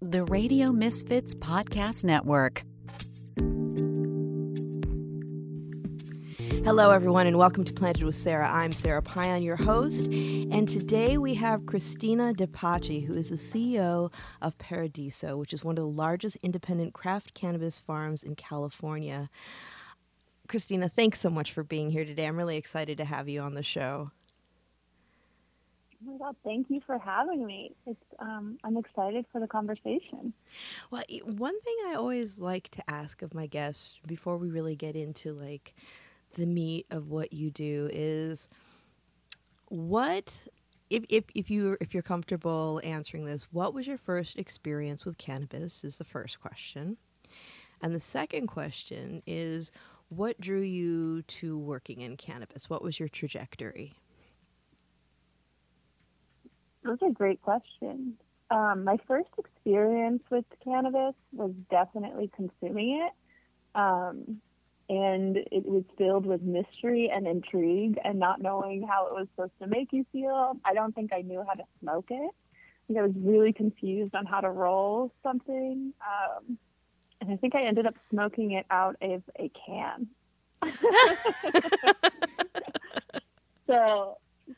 The Radio Misfits Podcast Network. Hello, everyone, and welcome to Planted with Sarah. I'm Sarah Pion, your host, and today we have Christina DiPaci, who is the CEO of Paradiso, which is one of the largest independent craft cannabis farms in California. Christina, thanks so much for being here today. I'm really excited to have you on the show. Oh my God, thank you for having me. I'm excited for the conversation. Well, one thing I always like to ask of my guests before we really get into like the meat of what you do is what, if you're comfortable answering this, what was your first experience with cannabis is the first question. And the second question is what drew you to working in cannabis? What was your trajectory? Those are great questions. My first experience with cannabis was definitely consuming it. And it was filled with mystery and intrigue and not knowing how it was supposed to make you feel. I don't think I knew how to smoke it. I was really confused on how to roll something. And I think I ended up smoking it out of a can.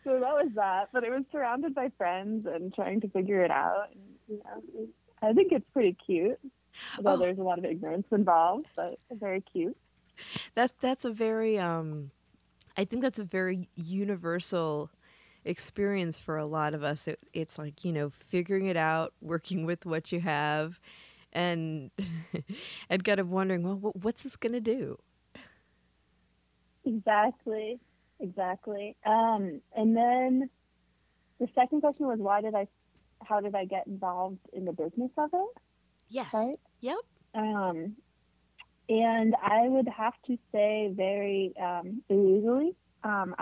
So that was that, but it was surrounded by friends and trying to figure it out. And, I think it's pretty cute, although there's a lot of ignorance involved, but very cute. That's a very, I think that's a very universal experience for a lot of us. It's like, figuring it out, working with what you have, and kind of wondering, well, what's this going to do? Exactly. And then the second question was, how did I get involved in the business of it? Yes. Right? Yep. And I would have to say very illegally. I'm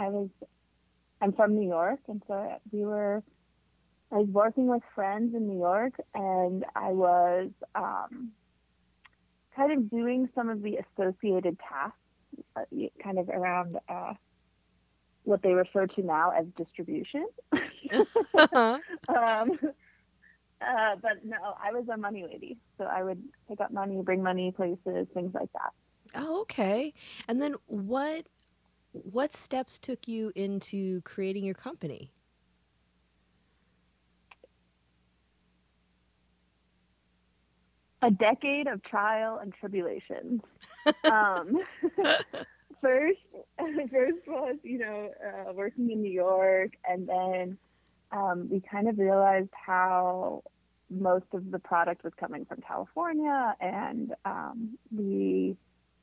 from New York, and so I was working with friends in New York, and I was kind of doing some of the associated tasks, kind of around what they refer to now as distribution. But no, I was a money lady. So I would pick up money, bring money places, things like that. Oh, okay. And then what steps took you into creating your company? A decade of trial and tribulations. First was, working in New York, and then we kind of realized how most of the product was coming from California, and we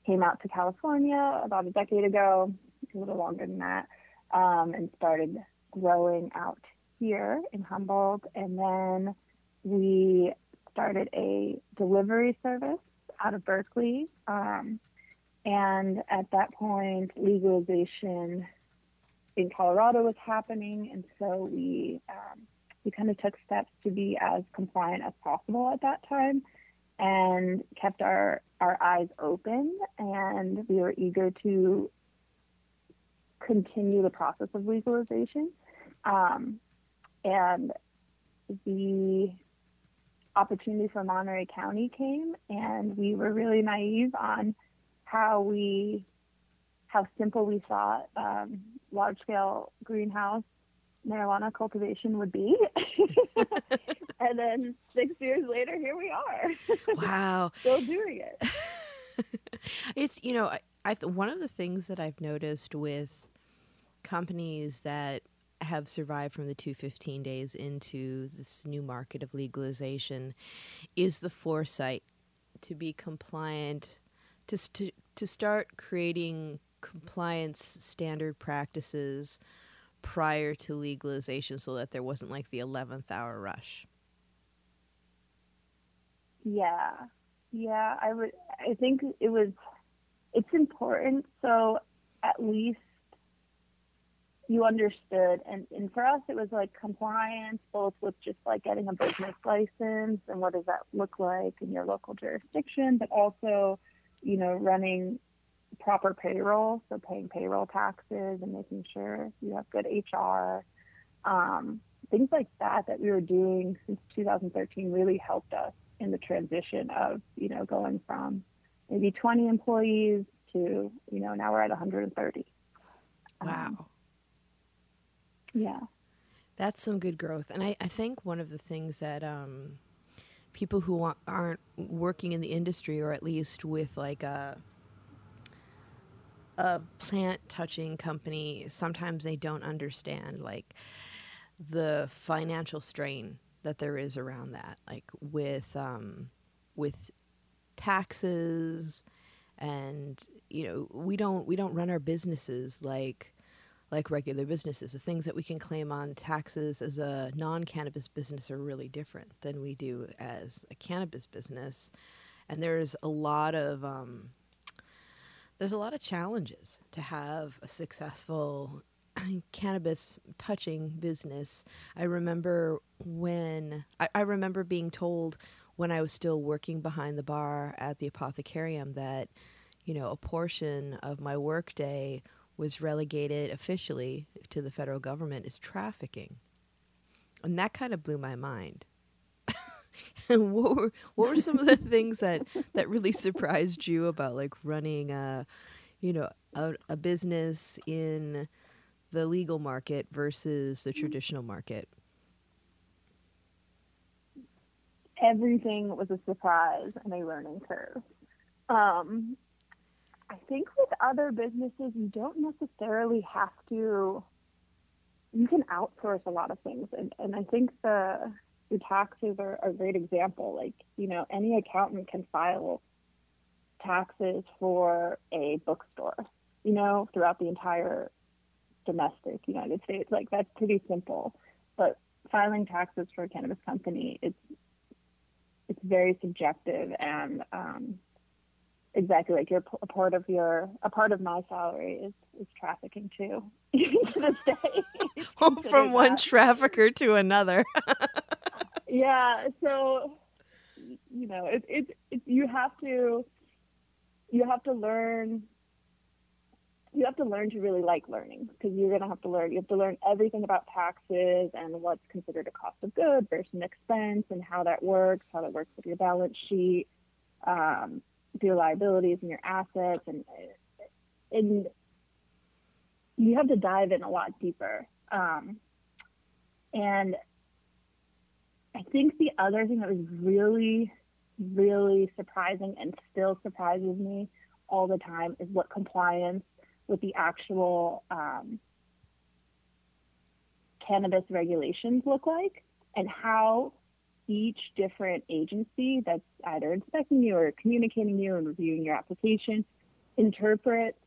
came out to California about a decade ago, a little longer than that, and started growing out here in Humboldt, and then we started a delivery service out of Berkeley, and at that point, legalization in Colorado was happening, and so we kind of took steps to be as compliant as possible at that time, and kept our eyes open, and we were eager to continue the process of legalization, and the opportunity for Monterey County came, and we were really naive on how simple we thought large-scale greenhouse marijuana cultivation would be. And then 6 years later, here we are. Wow. Still doing it. It's, one of the things that I've noticed with companies that have survived from the 215 days into this new market of legalization is the foresight to be compliant, to start creating compliance standard practices prior to legalization so that there wasn't like the 11th hour rush. Yeah, I think it's important. So at least you understood. And for us, it was like compliance, both with just like getting a business license and what does that look like in your local jurisdiction, but also running proper payroll, so paying payroll taxes and making sure you have good HR, things like that we were doing since 2013 really helped us in the transition of, you know, going from maybe 20 employees to, you know, now we're at 130. Wow. Yeah. That's some good growth. And I think one of the things that people who aren't working in the industry, or at least with like a plant touching company, sometimes they don't understand like the financial strain that there is around that, like with taxes, and you know, we don't run our businesses like regular businesses. The things that we can claim on taxes as a non-cannabis business are really different than we do as a cannabis business. And there's a lot of challenges to have a successful cannabis touching business. I remember being told when I was still working behind the bar at the apothecarium that, you know, a portion of my workday was relegated officially to the federal government as trafficking. And that kind of blew my mind. And what were some of the things that really surprised you about like running a business in the legal market versus the traditional market? Everything was a surprise and a learning curve. I think with other businesses, you don't necessarily have to, you can outsource a lot of things. And I think your taxes are a great example. Like, you know, any accountant can file taxes for a bookstore, you know, throughout the entire domestic United States. Like, that's pretty simple. But filing taxes for a cannabis company, it's very subjective, and exactly, like a part of my salary is trafficking too, even to this day. Well, from one trafficker to another. Yeah, so you know, it you have to learn to really like learning, because you're going to have to learn. You have to learn everything about taxes and what's considered a cost of good versus an expense, and how that works with your balance sheet, your liabilities and your assets, and you have to dive in a lot deeper. And I think the other thing that was really, really surprising and still surprises me all the time is what compliance with the actual cannabis regulations look like, and how each different agency that's either inspecting you or communicating you and reviewing your application interprets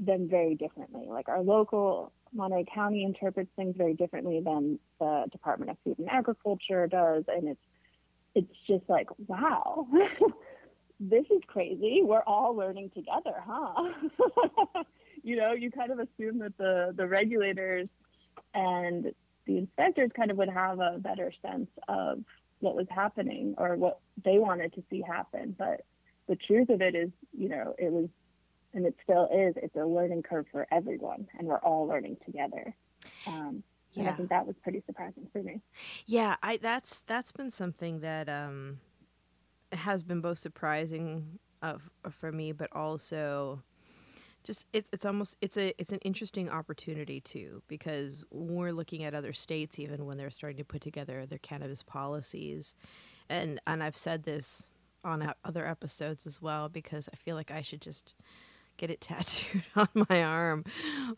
them very differently. Like, our local Monterey County interprets things very differently than the Department of Food and Agriculture does, and it's just like, wow. This is crazy. We're all learning together, huh? You know, you kind of assume that the regulators and the inspectors kind of would have a better sense of what was happening or what they wanted to see happen. But the truth of it is, you know, it was, and it still is, it's a learning curve for everyone, and we're all learning together. Yeah. And I think that was pretty surprising for me. Yeah, that's been something that has been both surprising for me, but also just it's an interesting opportunity too, because we're looking at other states even when they're starting to put together their cannabis policies, and I've said this on other episodes as well, because I feel like I should just get it tattooed on my arm.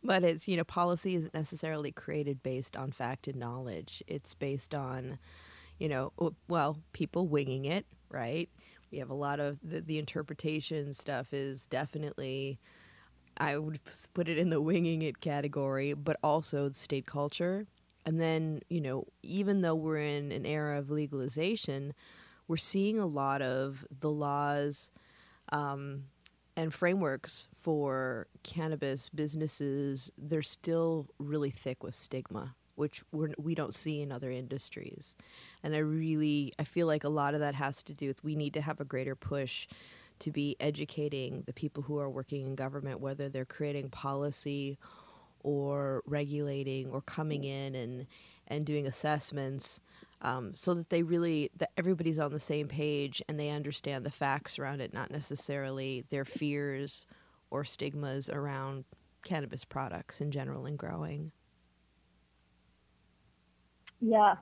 But it's, you know, policy isn't necessarily created based on fact and knowledge. It's based on, you know, well, people winging it, right? We have a lot of the interpretation stuff is definitely, I would put it in the winging it category, but also state culture. And then, you know, even though we're in an era of legalization, we're seeing a lot of the laws and frameworks for cannabis businesses. They're still really thick with stigma, which we don't see in other industries. And I feel like a lot of that has to do with, we need to have a greater push to be educating the people who are working in government, whether they're creating policy or regulating or coming in and doing assessments so that they really, that everybody's on the same page and they understand the facts around it, not necessarily their fears or stigmas around cannabis products in general and growing. Yeah,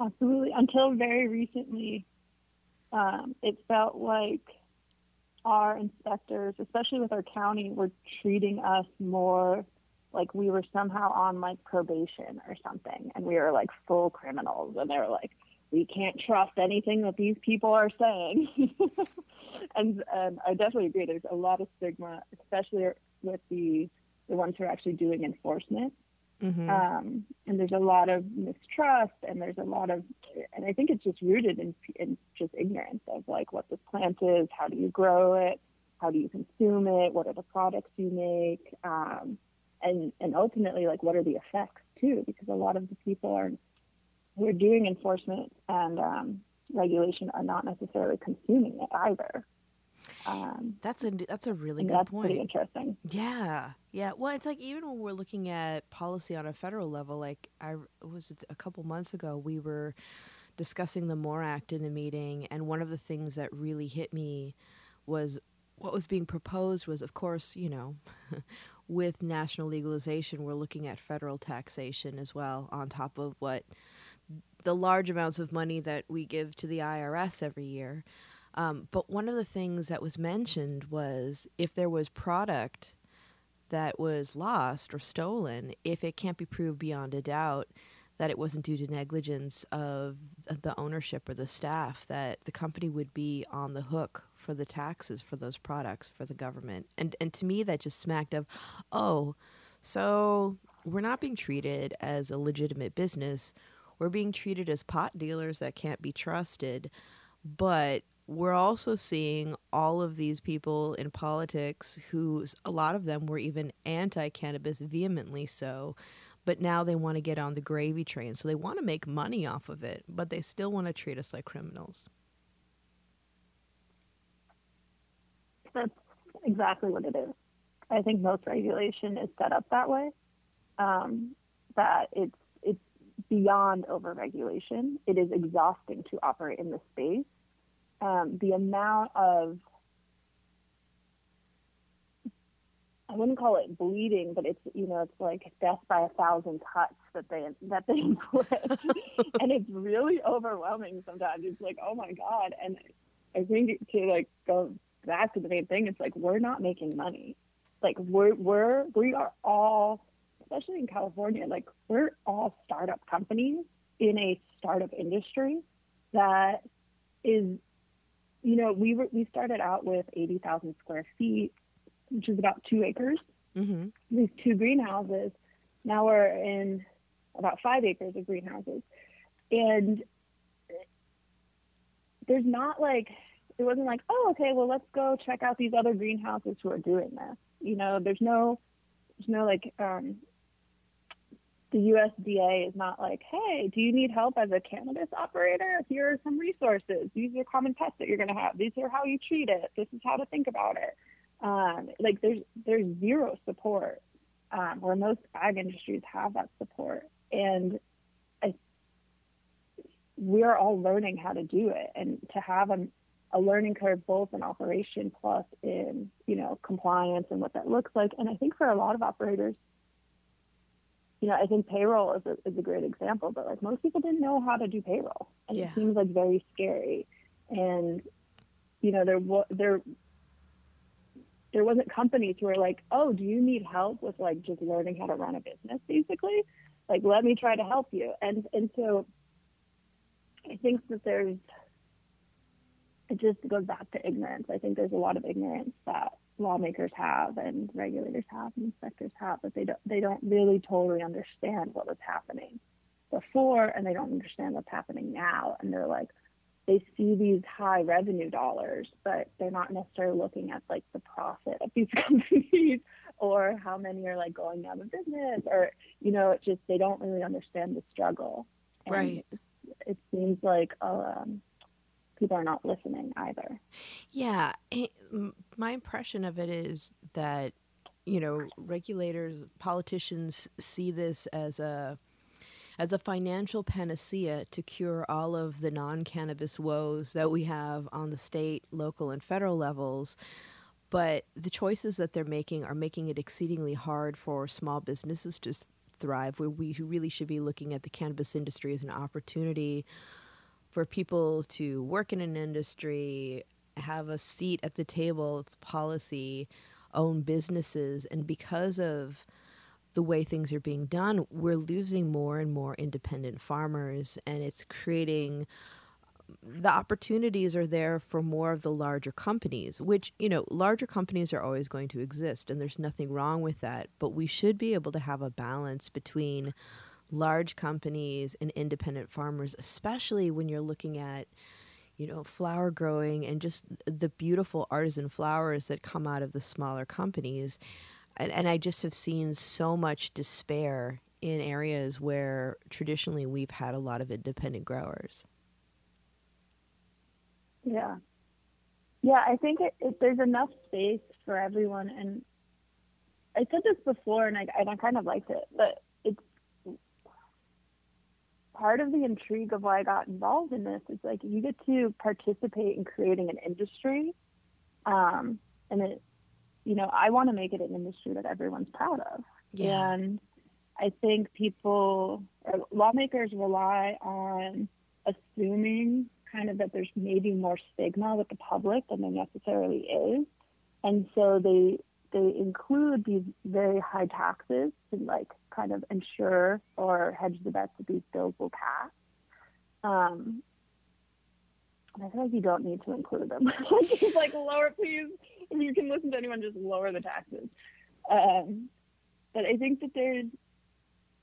absolutely. Until very recently, it felt like our inspectors, especially with our county, were treating us more like we were somehow on like probation or something, and we were like full criminals, and they were like, we can't trust anything that these people are saying. And I definitely agree. There's a lot of stigma, especially with the ones who are actually doing enforcement. Mm-hmm. And there's a lot of mistrust, and there's a lot of, and I think it's just rooted in just ignorance of like what this plant is, how do you grow it, how do you consume it, what are the products you make, and ultimately like what are the effects too, because a lot of the people are who are doing enforcement and regulation are not necessarily consuming it either. That's a really good point. Pretty interesting. Yeah. Well, it's like even when we're looking at policy on a federal level, like a couple months ago, we were discussing the MORE Act in a meeting, and one of the things that really hit me was what was being proposed was, of course, you know, with national legalization, we're looking at federal taxation as well on top of what the large amounts of money that we give to the IRS every year. But one of the things that was mentioned was if there was product that was lost or stolen, if it can't be proved beyond a doubt that it wasn't due to negligence of the ownership or the staff, that the company would be on the hook for the taxes for those products for the government. And to me, that just smacked of, oh, so we're not being treated as a legitimate business. We're being treated as pot dealers that can't be trusted. But we're also seeing all of these people in politics who a lot of them were even anti-cannabis, vehemently so, but now they want to get on the gravy train. So they want to make money off of it, but they still want to treat us like criminals. That's exactly what it is. I think most regulation is set up that way, that it's beyond over-regulation. It is exhausting to operate in this space. The amount of, I wouldn't call it bleeding, but it's, you know, it's like death by 1,000 cuts that they inflict. And it's really overwhelming sometimes. It's like, oh my God. And I think to like go back to the main thing, it's like, we're not making money. Like we are all, especially in California, like we're all startup companies in a startup industry that is, you know, we started out with 80,000 square feet, which is about 2 acres. Mm-hmm. These 2 greenhouses. Now we're in about 5 acres of greenhouses, and there's not like it wasn't like, oh, okay, well, let's go check out these other greenhouses who are doing this. You know, there's no like the USDA is not like, hey, do you need help as a cannabis operator? Here are some resources. These are common pests that you're going to have. These are how you treat it. This is how to think about it. Like there's zero support where most ag industries have that support. And we're all learning how to do it, and to have a learning curve both in operation plus in, you know, compliance and what that looks like. And I think for a lot of operators, you know, I think payroll is a great example, but like most people didn't know how to do payroll, and yeah, it seems like very scary. And you know, there wasn't companies who were like, oh, do you need help with like just learning how to run a business, basically? Like, let me try to help you. And so I think that it just goes back to ignorance. I think there's a lot of ignorance that lawmakers have and regulators have and inspectors have, but they don't really totally understand what was happening before, and they don't understand what's happening now. And they're like, they see these high revenue dollars, but they're not necessarily looking at like the profit of these companies or how many are like going out of business, or, you know, it's just, they don't really understand the struggle. And right, it seems like, people are not listening either. Yeah. My impression of it is that, you know, regulators, politicians see this as a, as a financial panacea to cure all of the non-cannabis woes that we have on the state, local, and federal levels. But the choices that they're making are making it exceedingly hard for small businesses to thrive, where we really should be looking at the cannabis industry as an opportunity for people to work in an industry, have a seat at the table, it's policy, own businesses. And because of the way things are being done, we're losing more and more independent farmers, and it's creating the opportunities are there for more of the larger companies, which, you know, larger companies are always going to exist, and there's nothing wrong with that. But we should be able to have a balance between large companies and independent farmers, especially when you're looking at, you know, flower growing and just the beautiful artisan flowers that come out of the smaller companies. And I just have seen so much despair in areas where traditionally we've had a lot of independent growers. Yeah. Yeah, I think it there's enough space for everyone. And I said this before, and I kind of liked it, but it's part of the intrigue of why I got involved in this. It's like you get to participate in creating an industry, and it, you know, I want to make it an industry that everyone's proud of. Yeah. And I think lawmakers rely on assuming kind of that there's maybe more stigma with the public than there necessarily is. And so they include these very high taxes to like kind of ensure or hedge the bets that these bills will pass. I feel like you don't need to include them. It's like lower, please. If you can listen to anyone, just lower the taxes. But I think that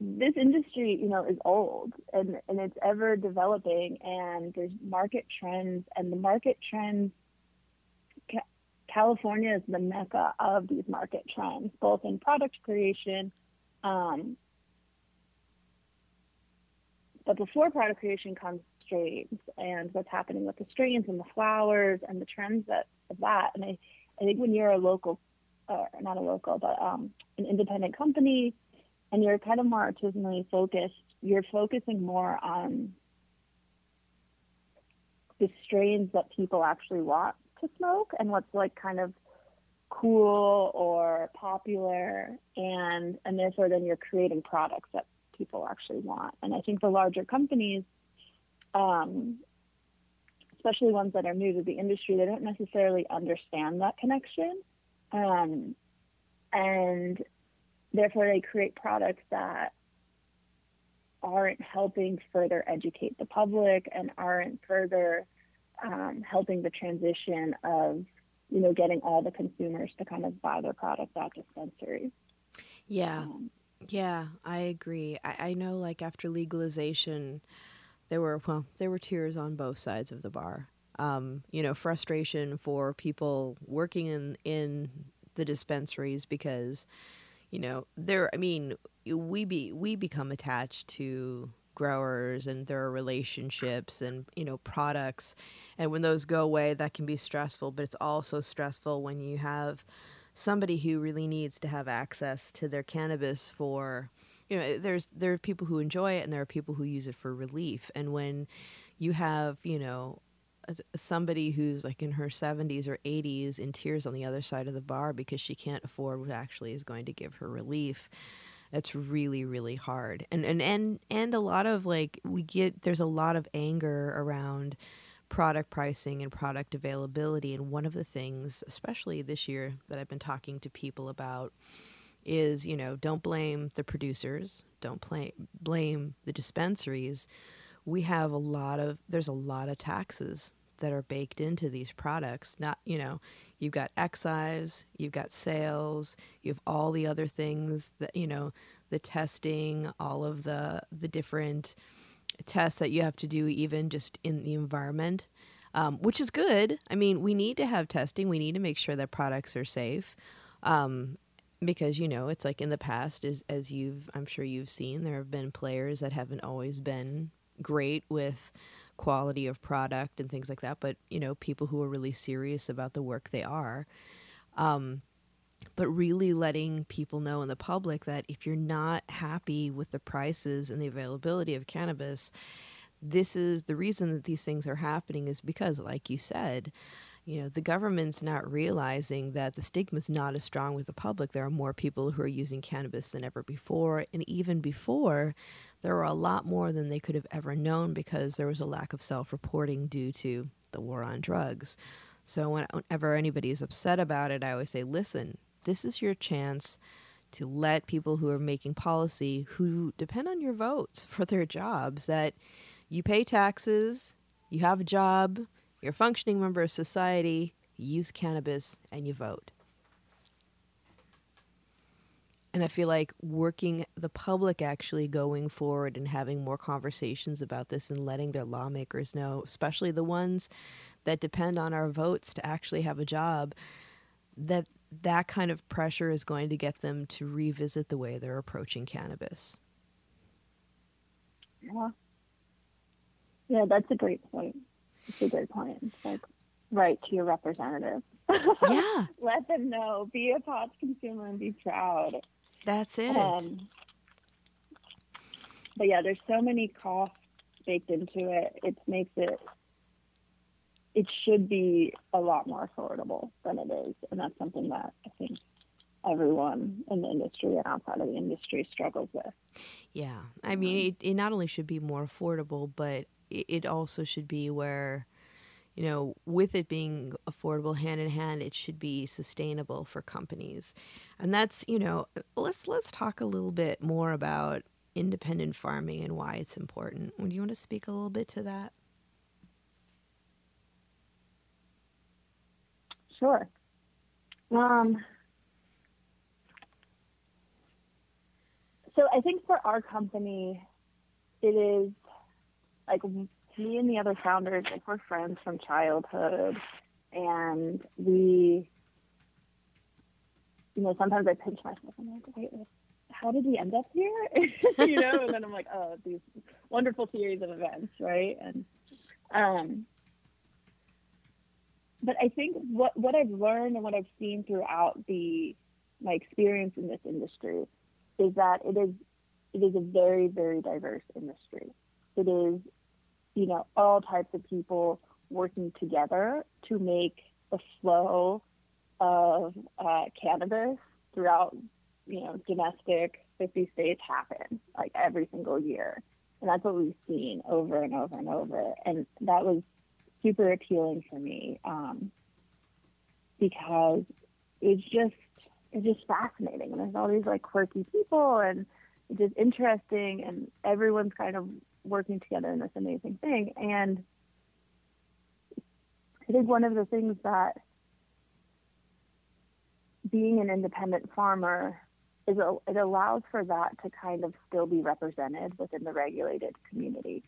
this industry, you know, is old and it's ever developing, and there's market trends, and the market trends, California is the mecca of these market trends, both in product creation, but before product creation comes strains and what's happening with the strains and the flowers and the trends of that. And I think when you're an independent company and you're kind of more artisanally focused, you're focusing more on the strains that people actually want to smoke and what's like kind of cool or popular, and therefore then you're creating products that people actually want. And I think the larger companies, especially ones that are new to the industry, they don't necessarily understand that connection. And therefore they create products that aren't helping further educate the public and aren't further helping the transition of, you know, getting all the consumers to kind of buy their products at dispensaries. Yeah. Yeah, I agree. I know, like, after legalization, there were tears on both sides of the bar. You know, frustration for people working in the dispensaries because, you know, we become attached to growers and their relationships and, you know, products. And when those go away, that can be stressful, but it's also stressful when you have somebody who really needs to have access to their cannabis for, you know, there are people who enjoy it and there are people who use it for relief. And when you have, you know, somebody who's like in her 70s or 80s in tears on the other side of the bar because she can't afford what actually is going to give her relief, that's really, really hard. And a lot of, like, there's a lot of anger around product pricing and product availability. And one of the things, especially this year, that I've been talking to people about is, you know, don't blame the producers, don't blame the dispensaries. We have there's a lot of taxes that are baked into these products. Not, you know, you've got excise, you've got sales, you have all the other things that, you know, the testing, all of the different tests that you have to do, even just in the environment, which is good. I mean, we need to have testing. We need to make sure that products are safe. Because, you know, it's like in the past, I'm sure you've seen, there have been players that haven't always been great with quality of product and things like that. But, you know, people who are really serious about the work they are. but really letting people know in the public that if you're not happy with the prices and the availability of cannabis, this is the reason that these things are happening, is because, like you said, you know, the government's not realizing that the stigma's not as strong with the public. There are more people who are using cannabis than ever before. And even before, there were a lot more than they could have ever known because there was a lack of self-reporting due to the war on drugs. So whenever anybody is upset about it, I always say, listen, this is your chance to let people who are making policy, who depend on your votes for their jobs, that you pay taxes, you have a job, you're a functioning member of society, you use cannabis, and you vote. And I feel like working the public actually going forward and having more conversations about this and letting their lawmakers know, especially the ones that depend on our votes to actually have a job, that that kind of pressure is going to get them to revisit the way they're approaching cannabis. Yeah, that's a great point. It's a good point. It's like, write to your representative. Yeah. Let them know. Be a pot consumer and be proud. That's it. But yeah, there's so many costs baked into it. It makes it, it should be a lot more affordable than it is. And that's something that I think everyone in the industry and outside of the industry struggles with. Yeah. I mean, it not only should be more affordable, but it also should be where, you know, with it being affordable hand in hand, it should be sustainable for companies. And that's, you know, let's talk a little bit more about independent farming and why it's important. Would you want to speak a little bit to that? Sure. So I think for our company, it is like me and the other founders, like we're friends from childhood, and we, you know, sometimes I pinch myself. I'm like, wait, how did we end up here? You know, and then I'm like, oh, these wonderful series of events, right? And but I think what I've learned and what I've seen throughout my experience in this industry is that it is a very, very diverse industry. It is, you know, all types of people working together to make the flow of cannabis throughout, you know, domestic 50 states happen like every single year. And that's what we've seen over and over and over. And that was super appealing for me because it's just fascinating. And there's all these like quirky people and it's just interesting, and everyone's kind of working together in this amazing thing. And I think one of the things that being an independent farmer is, it allows for that to kind of still be represented within the regulated community.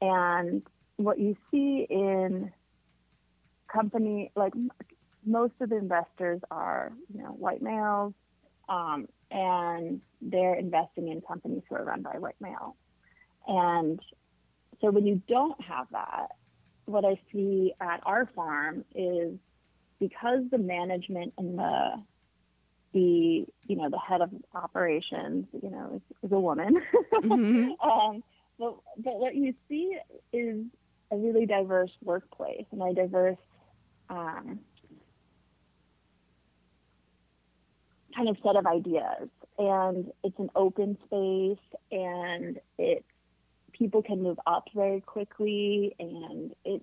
And what you see in company, like most of the investors are, you know, white males, and they're investing in companies who are run by white males. And so when you don't have that, what I see at our farm is, because the management and the you know, the head of operations, you know, is a woman. Mm-hmm. but what you see is a really diverse workplace and a diverse kind of set of ideas. And it's an open space, and people can move up very quickly, and it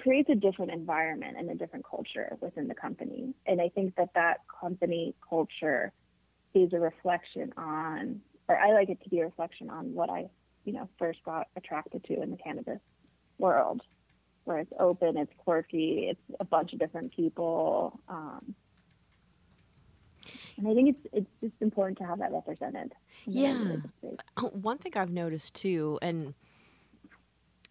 creates a different environment and a different culture within the company. And I think that company culture is a reflection on, or I like it to be a reflection on, what I, you know, first got attracted to in the cannabis world, where it's open, it's quirky, it's a bunch of different people. And I think it's just important to have that represented. Yeah. One thing I've noticed too, and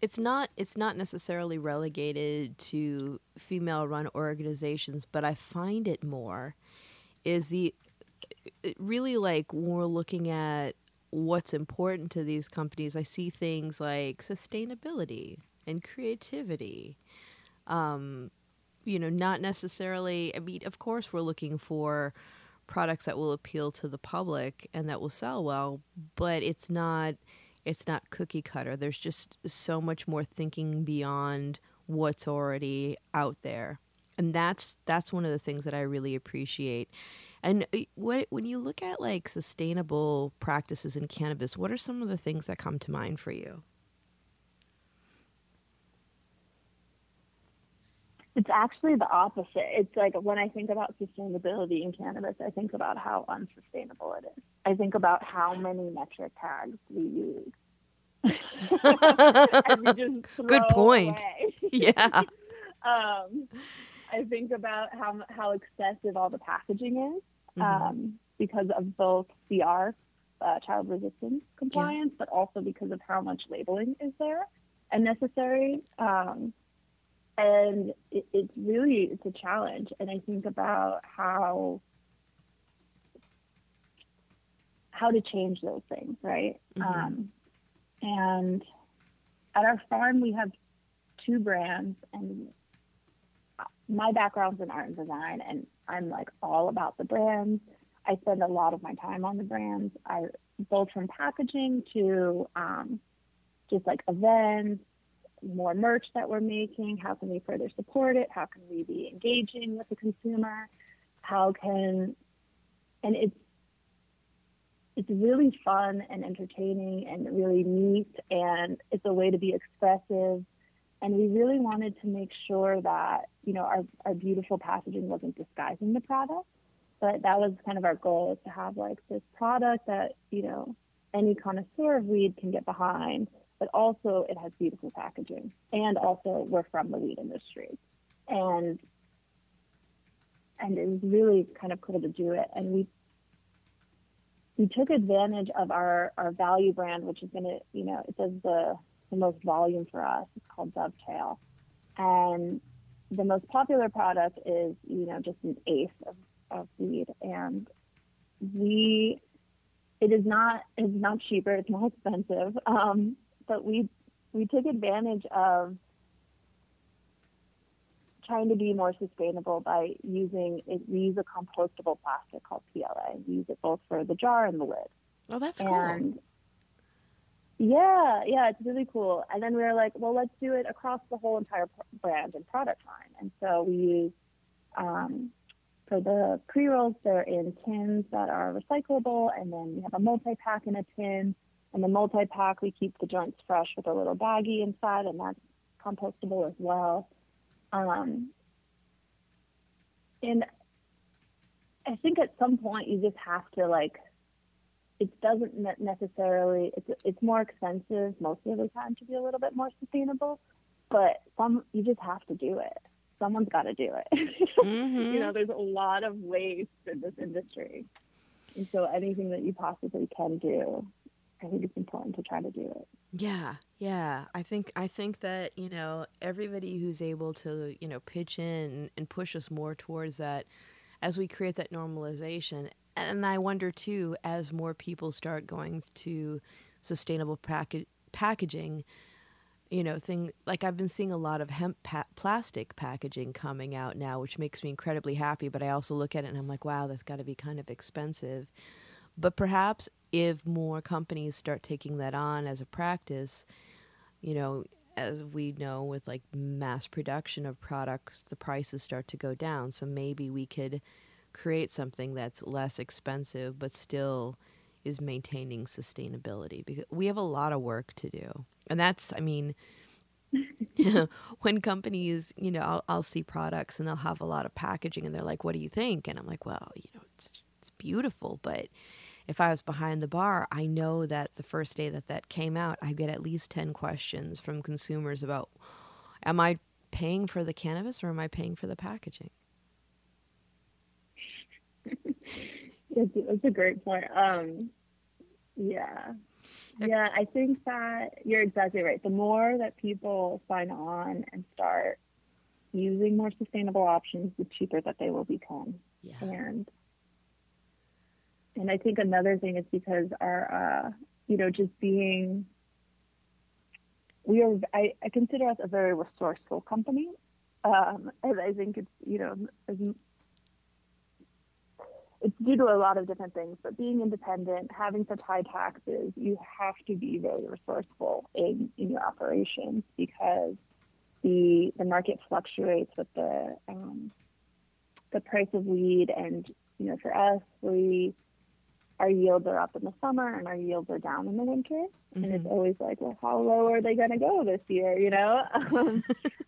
it's not necessarily relegated to female-run organizations, but I find it more is really, like, when we're looking at what's important to these companies, I see things like sustainability and creativity, you know, not necessarily, I mean, of course we're looking for products that will appeal to the public and that will sell well, but it's not cookie cutter. There's just so much more thinking beyond what's already out there. And that's one of the things that I really appreciate. And when you look at like sustainable practices in cannabis, what are some of the things that come to mind for you? It's actually the opposite. It's like when I think about sustainability in cannabis, I think about how unsustainable it is. I think about how many metric tags we use. And we just throw Good point. Away. Yeah. I think about how excessive all the packaging is, because of both CR, child resistance compliance, but also because of how much labeling is there and necessary. And it's really a challenge. And I think about how to change those things, right? And at our farm, we have two brands, and my background's in art and design, and I'm like all about the brands. I spend a lot of my time on the brands, both from packaging to just like events, more merch that we're making. How can we further support it? How can we be engaging with the consumer? And it's really fun and entertaining and really neat, and it's a way to be expressive. And we really wanted to make sure that, you know, our beautiful packaging wasn't disguising the product, but that was kind of our goal, is to have like this product that, you know, any connoisseur of weed can get behind, but also it has beautiful packaging. And also we're from the weed industry. And it was really kind of cool to do it. And we took advantage of our value brand, which is going to, you know, it does the most volume for us. It's called Dovetail. And the most popular product is, you know, just an eighth of weed. And it's not cheaper. It's not expensive. But we took advantage of trying to be more sustainable by using it. We use a compostable plastic called PLA. We use it both for the jar and the lid. Oh, that's cool. And yeah, it's really cool. And then we were like, well, let's do it across the whole entire brand and product line. And so we use, for the pre-rolls, they're in tins that are recyclable, and then we have a multi-pack in a tin. And the multi-pack, we keep the joints fresh with a little baggie inside, and that's compostable as well. And I think at some point you just have to, like, it doesn't necessarily, it's more expensive most of the time to be a little bit more sustainable, but you just have to do it. Someone's got to do it. You know, there's a lot of waste in this industry. And so anything that you possibly can do, I think it's important to try to do it. Yeah. I think that, you know, everybody who's able to, you know, pitch in and push us more towards that as we create that normalization. And I wonder, too, as more people start going to sustainable packaging, you know, thing like I've been seeing a lot of hemp plastic packaging coming out now, which makes me incredibly happy. But I also look at it and I'm like, wow, that's got to be kind of expensive. But perhaps if more companies start taking that on as a practice, you know, as we know with like mass production of products, the prices start to go down. So maybe we could create something that's less expensive but still is maintaining sustainability, because we have a lot of work to do. And that's, I mean, when companies, you know, I'll see products and they'll have a lot of packaging and they're like, what do you think? And I'm like, well, you know, it's beautiful, but if I was behind the bar, I know that the first day that came out, I get at least 10 questions from consumers about, am I paying for the cannabis or am I paying for the packaging? That's a great point. Yeah, I think that you're exactly right. The more that people sign on and start using more sustainable options, the cheaper that they will become. Yeah. And I think another thing is because our, you know, just being, I consider us a very resourceful company. And I think it's, you know, it's due to a lot of different things, but being independent, having such high taxes, you have to be very resourceful in your operations, because the market fluctuates with the price of weed. And, you know, for us, our yields are up in the summer and our yields are down in the winter. Mm-hmm. And it's always like, well, how low are they going to go this year, you know?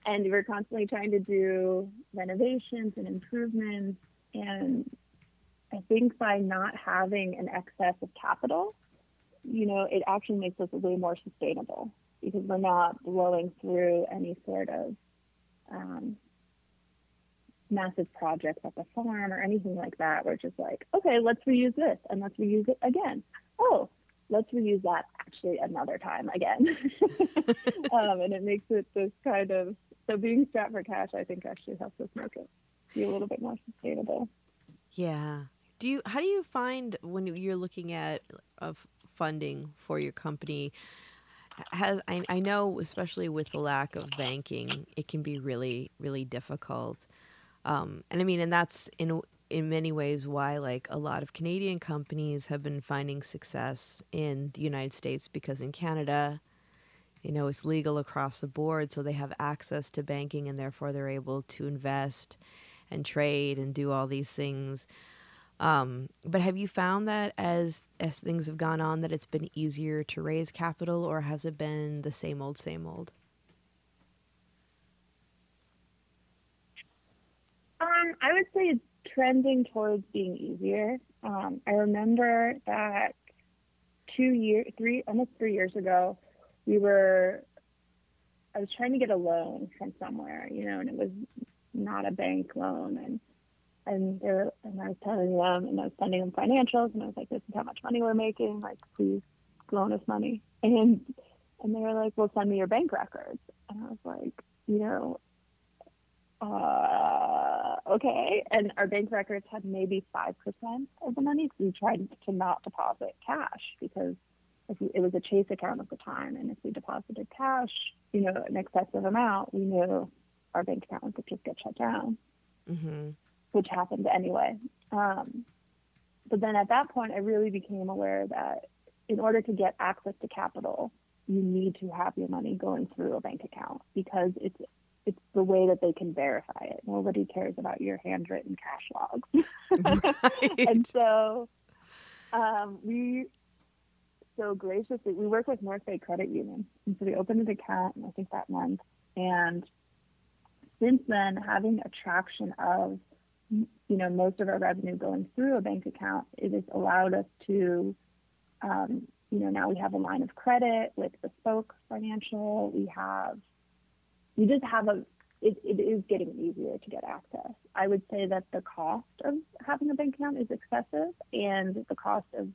And we're constantly trying to do renovations and improvements. And I think by not having an excess of capital, you know, it actually makes us way more sustainable, because we're not blowing through any sort of massive projects at the farm or anything like that. We're just like, okay, let's reuse this and let's reuse it again. Oh, let's reuse that actually another time again. And it makes it this kind of, so being strapped for cash, I think actually helps us make it be a little bit more sustainable. Yeah. How do you find when you're looking at funding for your company? I know, especially with the lack of banking, it can be really, really difficult. And I mean, and that's in many ways why, like, a lot of Canadian companies have been finding success in the United States, because in Canada, you know, it's legal across the board. So they have access to banking, and therefore they're able to invest and trade and do all these things. But have you found that as things have gone on, that it's been easier to raise capital, or has it been the same old, same old? I would say it's trending towards being easier. I remember that 3 years ago, I was trying to get a loan from somewhere, you know, and it was not a bank loan. And I was telling them, and I was sending them financials, and I was like, this is how much money we're making. Like, please loan us money. And they were like, well, send me your bank records. And I was like, you know, okay. And our bank records had maybe 5% of the money, because we tried to not deposit cash, because it was a Chase account at the time. And if we deposited cash, you know, an excessive amount, we knew our bank account could just get shut down. Mm-hmm. Which happened anyway. But then at that point, I really became aware that in order to get access to capital, you need to have your money going through a bank account, because it's the way that they can verify it. Nobody cares about your handwritten cash logs. Right. And so we work with North Bay Credit Union. And so we opened an account, I think that month. And since then, having a traction of, you know, most of our revenue going through a bank account, it has allowed us to, you know, now we have a line of credit with Bespoke Financial. It is getting easier to get access. I would say that the cost of having a bank account is excessive, and the cost of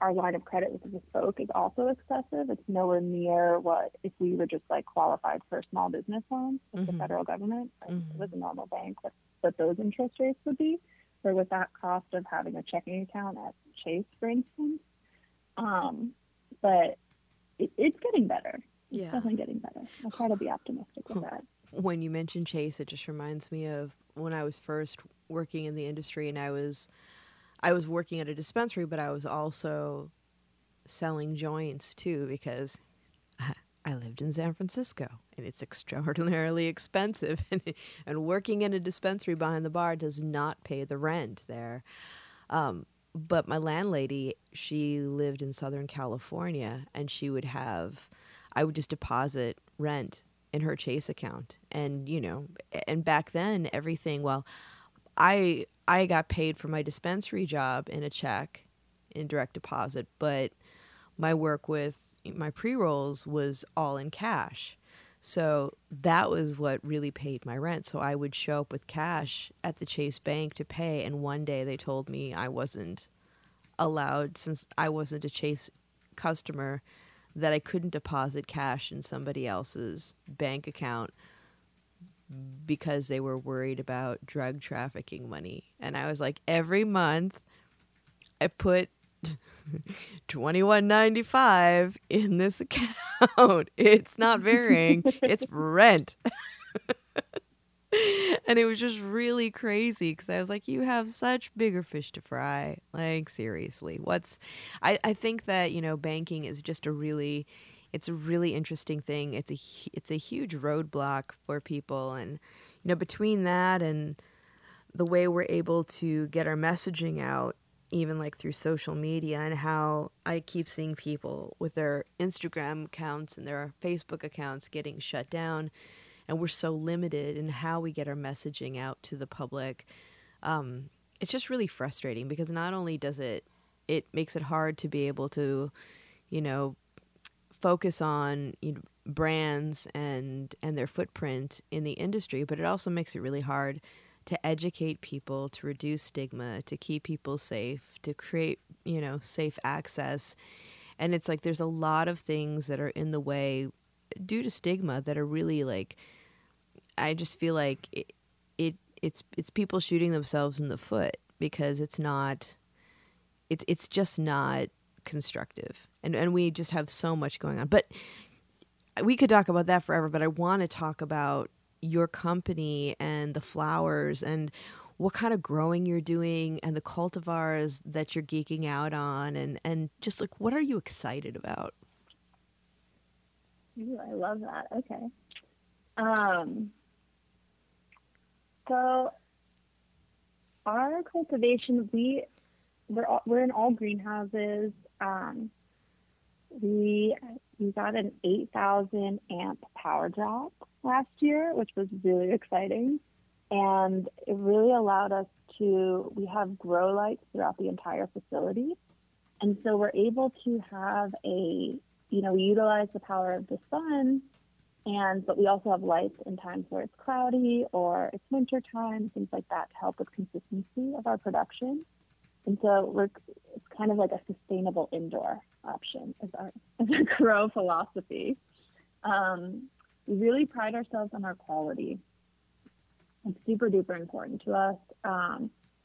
our line of credit with Bespoke is also excessive. It's nowhere near what if we were just like qualified for small business loans with mm-hmm. the federal government, like mm-hmm. with a normal bank, what those interest rates would be, or with that cost of having a checking account at Chase, for instance. But it's getting better. Yeah. It's definitely getting better. I try to be optimistic with that. When you mention Chase, it just reminds me of when I was first working in the industry, and I was working at a dispensary, but I was also selling joints too, because I lived in San Francisco and it's extraordinarily expensive. And working in a dispensary behind the bar does not pay the rent there. But my landlady, she lived in Southern California, and I would just deposit rent in her Chase account. And, you know, and back then everything, well, I got paid for my dispensary job in a check, in direct deposit, but my work with my pre-rolls was all in cash. So that was what really paid my rent. So I would show up with cash at the Chase Bank to pay, and one day they told me I wasn't allowed, since I wasn't a Chase customer, that I couldn't deposit cash in somebody else's bank account, because they were worried about drug trafficking money. And I was like, every month I put $21.95 in this account. It's not varying. It's rent. And it was just really crazy because I was like, you have such bigger fish to fry. Like, seriously, I think that, you know, banking is just it's a really interesting thing. It's a huge roadblock for people. And, you know, between that and the way we're able to get our messaging out, even like through social media, and how I keep seeing people with their Instagram accounts and their Facebook accounts getting shut down, and we're so limited in how we get our messaging out to the public. It's just really frustrating because not only does it makes it hard to be able to, you know, focus on, you know, brands and their footprint in the industry, but it also makes it really hard to educate people, to reduce stigma, to keep people safe, to create, you know, safe access. And it's like there's a lot of things that are in the way due to stigma that are really like, I just feel like it's people shooting themselves in the foot because it's just not constructive. And we just have so much going on. But we could talk about that forever, but I want to talk about your company and the flowers and what kind of growing you're doing and the cultivars that you're geeking out on and just like, what are you excited about? Ooh, I love that. Okay. So our cultivation, we're in all greenhouses. We got an 8,000 amp power drop last year, which was really exciting, and it really allowed us to, we have grow lights throughout the entire facility, and so we're able to have we utilize the power of the sun, but we also have lights in times where it's cloudy or it's winter time, things like that, to help with consistency of our production. And so it's kind of like a sustainable indoor option is our grow philosophy. We really pride ourselves on our quality. It's super duper important to us.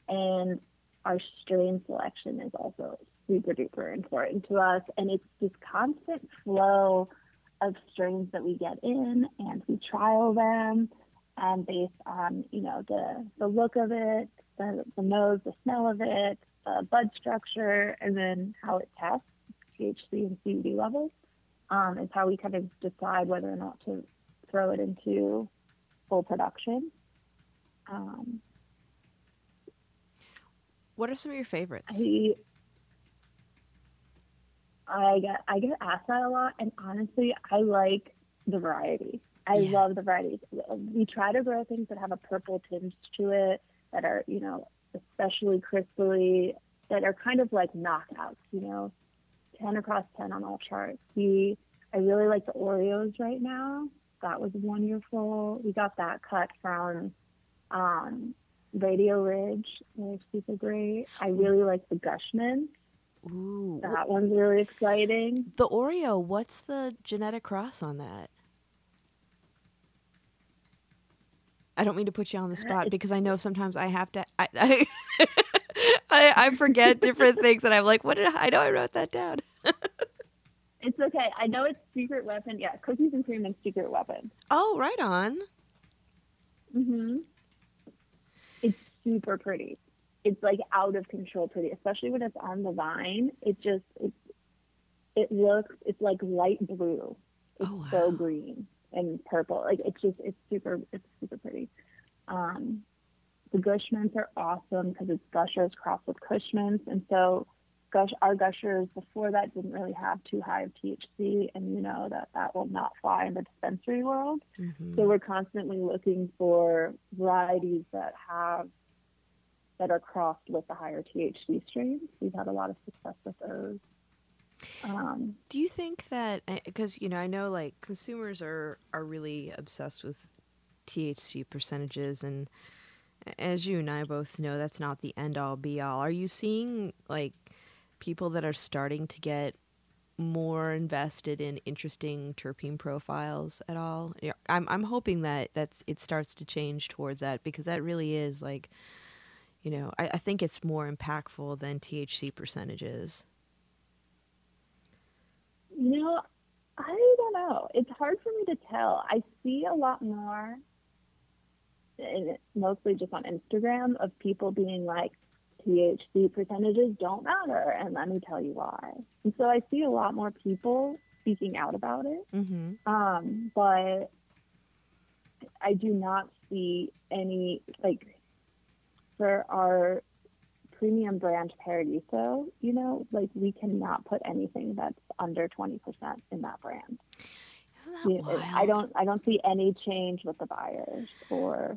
And our strain selection is also super duper important to us. And it's this constant flow of strains that we get in, and we trial them based on, you know, the look of it, the nose, the smell of it, the bud structure, and then how it tests, THC and CBD levels. It's how we kind of decide whether or not to throw it into full production. What are some of your favorites? I get asked that a lot, and honestly, I like the variety. I love the varieties. We try to grow things that have a purple tinge to it, that are, you know, especially crystally, that are kind of like knockouts, you know, 10 across 10 on all charts. I really like the Oreos right now. That was wonderful. We got that cut from Radio Ridge. They're super great. I really like the Gushman. Ooh. That one's really exciting. The Oreo, what's the genetic cross on that? I don't mean to put you on the spot because I know sometimes I have to... I forget different things, and I'm like, I know I wrote that down. It's okay. I know it's Secret Weapon. Yeah, Cookies and Cream and Secret Weapon. Oh, right on. Mhm. It's super pretty. It's like out of control pretty, especially when it's on the vine. It looks. It's like light blue. It's so green and purple. Like it's super pretty. The Gushmints are awesome because it's Gushers crossed with Gushmints. And so our Gushers before that didn't really have too high of THC, and you know that will not fly in the dispensary world. Mm-hmm. So we're constantly looking for varieties that are crossed with the higher THC strains. We've had a lot of success with those. Do you think that, because, you know, I know like consumers are really obsessed with THC percentages, and as you and I both know, that's not the end-all, be-all. Are you seeing, like, people that are starting to get more invested in interesting terpene profiles at all? I'm hoping that it starts to change towards that, because that really is, like, you know, I think it's more impactful than THC percentages. You know, I don't know. It's hard for me to tell. I see a lot more, and mostly just on Instagram, of people being like, THC percentages don't matter, and let me tell you why. And so I see a lot more people speaking out about it, but I do not see any, like, for our premium brand Paradiso, you know, like, we cannot put anything that's under 20% in that brand. Isn't that wild? I don't see any change with the buyers or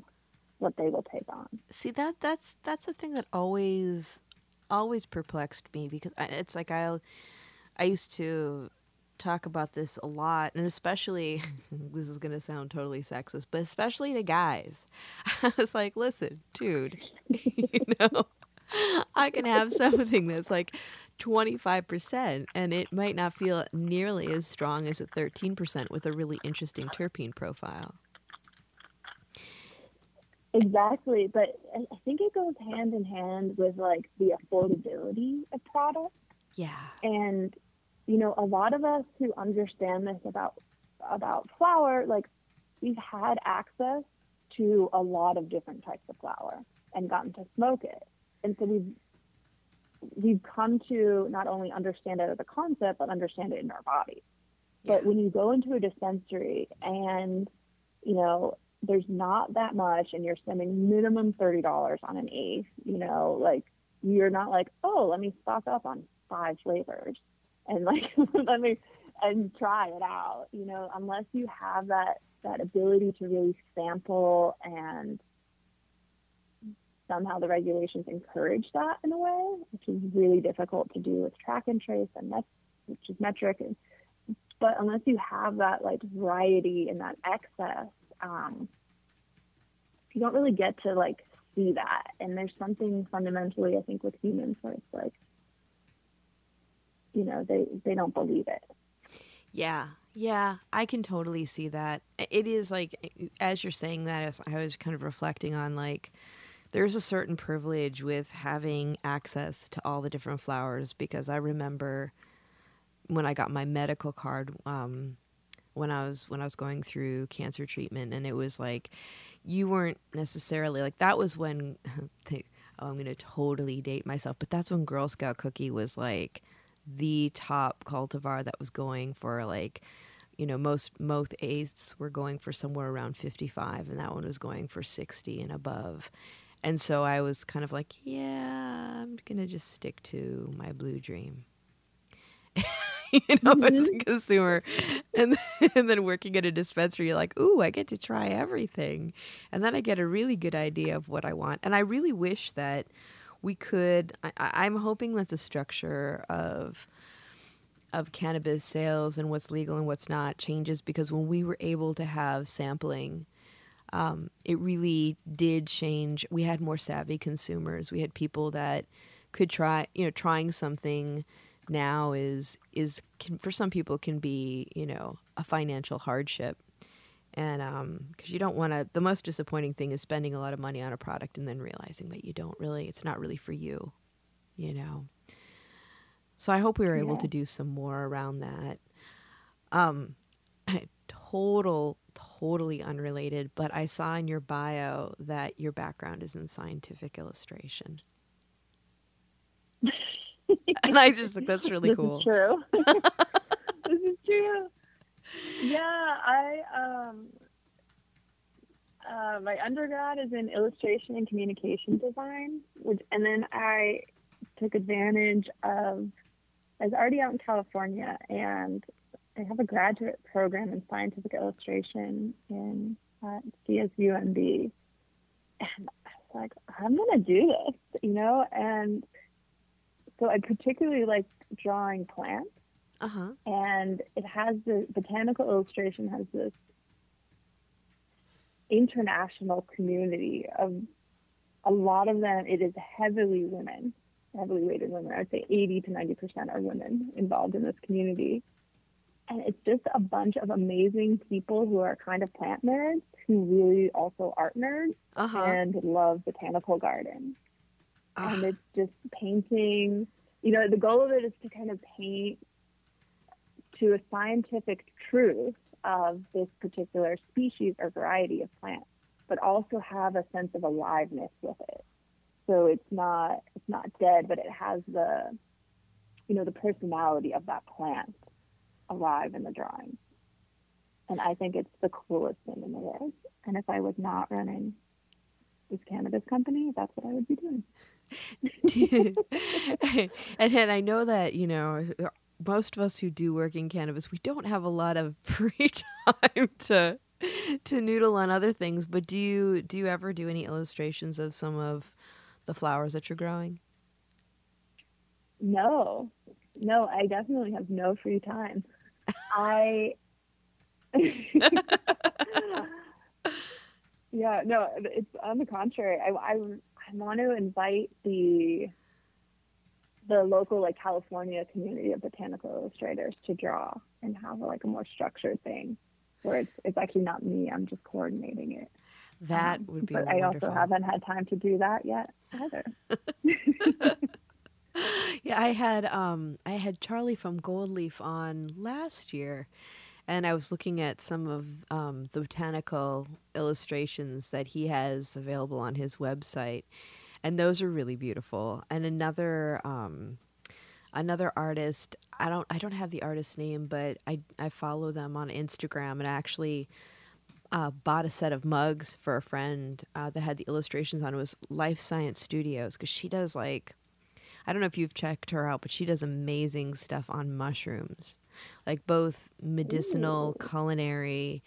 what they will take on. See, that's the thing that always perplexed me, because it's like I used to talk about this a lot, and especially, this is going to sound totally sexist, but especially to guys. I was like, listen, dude, you know, I can have something that's like 25% and it might not feel nearly as strong as a 13% with a really interesting terpene profile. Exactly, but I think it goes hand in hand with, like, the affordability of products. Yeah. And, you know, a lot of us who understand this about flour, like, we've had access to a lot of different types of flour and gotten to smoke it. And so we've come to not only understand it as a concept, but understand it in our body. Yeah. But when you go into a dispensary and, you know, there's not that much, and you're spending minimum $30 on an eighth, you know, like, you're not like, oh, let me stock up on 5 flavors and, like, and try it out, you know, unless you have that ability to really sample, and somehow the regulations encourage that in a way, which is really difficult to do with track and trace and which is metric. But unless you have that, like, variety and that excess, you don't really get to, like, see that. And there's something fundamentally, I think, with humans where it's like, you know, they don't believe it. Yeah, I can totally see that. It is, like, as you're saying that, I was kind of reflecting on, like, there's a certain privilege with having access to all the different flowers, because I remember when I got my medical card, when I was going through cancer treatment, and it was like, you weren't necessarily, like, that was when I'm going to totally date myself, but that's when Girl Scout Cookie was, like, the top cultivar that was going for, like, you know, most eighths were going for somewhere around 55, and that one was going for 60 and above. And so I was kind of like, yeah, I'm going to just stick to my Blue Dream. You know, as a consumer, and then working at a dispensary, you're like, ooh, I get to try everything. And then I get a really good idea of what I want. And I really wish that we could, I'm hoping that's a structure of cannabis sales and what's legal and what's not changes, because when we were able to have sampling, it really did change. We had more savvy consumers. We had people that could try, you know, trying something now is for some people can be, you know, a financial hardship, and because you don't want to. The most disappointing thing is spending a lot of money on a product and then realizing that you don't really, it's not really for you, you know. So I hope we were able to do some more around that. Totally unrelated, but I saw in your bio that your background is in scientific illustration. And I just think that's really cool. This is true. This is true. Yeah, I my undergrad is in illustration and communication design, and then I took advantage of, I was already out in California, and I have a graduate program in scientific illustration in CSUMB. And I was like, I'm going to do this, you know, and so I particularly like drawing plants, and it has the botanical illustration has this international community of a lot of them. It is heavily women, heavily weighted women. I would say 80 to 90% are women involved in this community. And it's just a bunch of amazing people who are kind of plant nerds, who really also art nerds and love botanical gardens. and it's just painting. You know, the goal of it is to kind of paint to a scientific truth of this particular species or variety of plants, but also have a sense of aliveness with it. So it's not dead, but it has the, you know, the personality of that plant alive in the drawing. And I think it's the coolest thing in the world. And if I was not running this cannabis company, that's what I would be doing. And I know that, you know, most of us who do work in cannabis, we don't have a lot of free time to noodle on other things. But do you ever do any illustrations of some of the flowers that you're growing? No, I definitely have no free time. Yeah, no, it's on the contrary. I want to invite the local, like, California community of botanical illustrators to draw and have, like, a more structured thing where it's actually not me. I'm just coordinating it. That would be wonderful. I also haven't had time to do that yet either. Yeah, I had Charlie from Goldleaf on last year, and I was looking at some of the botanical illustrations that he has available on his website, and those are really beautiful. And another artist, I don't have the artist's name, but I follow them on Instagram, and I actually bought a set of mugs for a friend that had the illustrations on it. It was Life Science Studios, because she does, like, I don't know if you've checked her out, but she does amazing stuff on mushrooms, like both medicinal, culinary,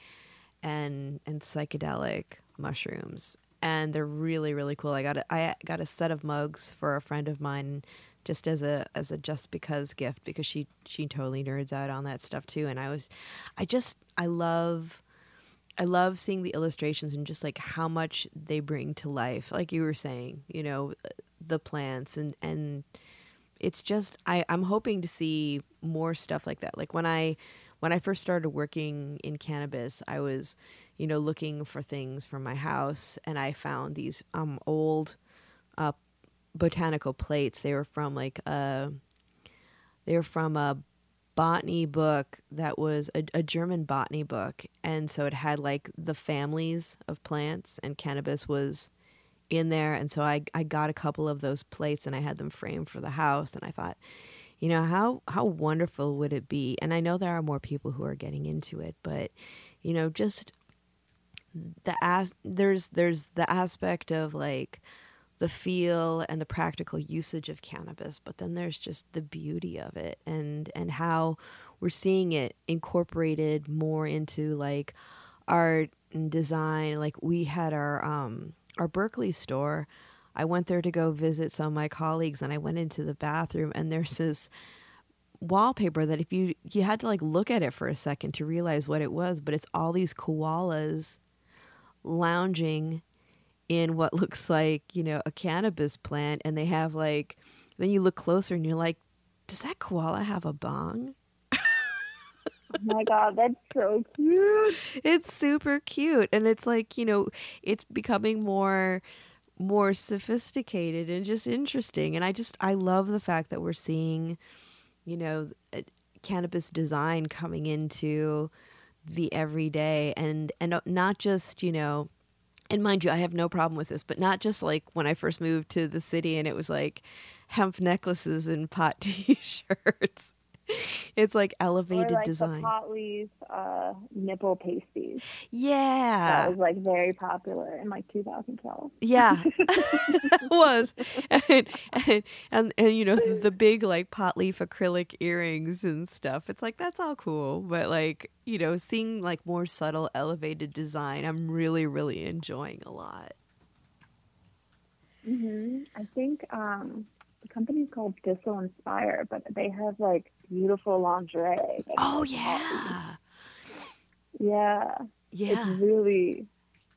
and psychedelic mushrooms. And they're really, really cool. I got a set of mugs for a friend of mine just as a just because gift, because she totally nerds out on that stuff too. And I love seeing the illustrations and just, like, how much they bring to life. Like you were saying, you know, the plants and it's just, I'm hoping to see more stuff like that. Like when I first started working in cannabis, I was, you know, looking for things for my house, and I found these old botanical plates. They were from a botany book that was a German botany book, and so it had, like, the families of plants, and cannabis was in there. And so I got a couple of those plates, and I had them framed for the house, and I thought, you know, how wonderful would it be? And I know there are more people who are getting into it, but, you know, just there's the aspect of, like, the feel and the practical usage of cannabis, but then there's just the beauty of it and how we're seeing it incorporated more into, like, art and design. Like, we had our Berkeley store. I went there to go visit some of my colleagues, and I went into the bathroom, and there's this wallpaper that if you had to, like, look at it for a second to realize what it was, but it's all these koalas lounging in what looks like, you know, a cannabis plant, and they have, like, then you look closer and you're like, does that koala have a bong? Oh my God, that's so cute. It's super cute. And it's, like, you know, it's becoming more sophisticated and just interesting. And I love the fact that we're seeing, you know, cannabis design coming into the everyday and not just, you know, and mind you, I have no problem with this, but not just, like, when I first moved to the city and it was, like, hemp necklaces and pot t-shirts. It's, like, elevated or, like, design. The pot leaf nipple pasties. Yeah. That was, like, very popular in, like, 2012. Yeah. That was. And you know, the big, like, pot leaf acrylic earrings and stuff. It's, like, that's all cool. But, like, you know, seeing, like, more subtle elevated design, I'm really, really enjoying a lot. Mm-hmm. I think the company's called Dissel Inspire, but they have, like, beautiful lingerie. Oh, yeah. Yeah. Yeah. It's really,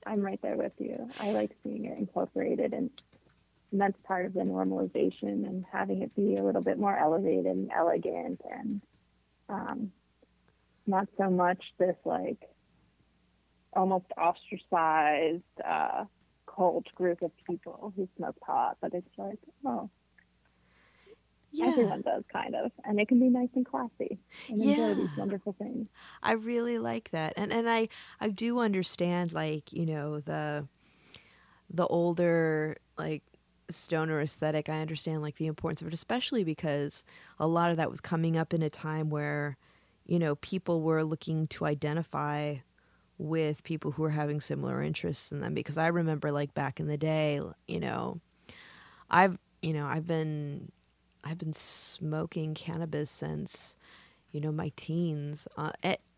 I'm right there with you. I like seeing it incorporated, and that's part of the normalization and having it be a little bit more elevated and elegant and not so much this, like, almost ostracized cult group of people who smoke pot, but it's like, oh, yeah. Everyone does, kind of. And it can be nice and classy and enjoy these wonderful things. I really like that. And I do understand, like, you know, the older, like, stoner aesthetic. I understand, like, the importance of it, especially because a lot of that was coming up in a time where, you know, people were looking to identify with people who were having similar interests in them. Because I remember, like, back in the day, you know, I've been smoking cannabis since, you know, my teens,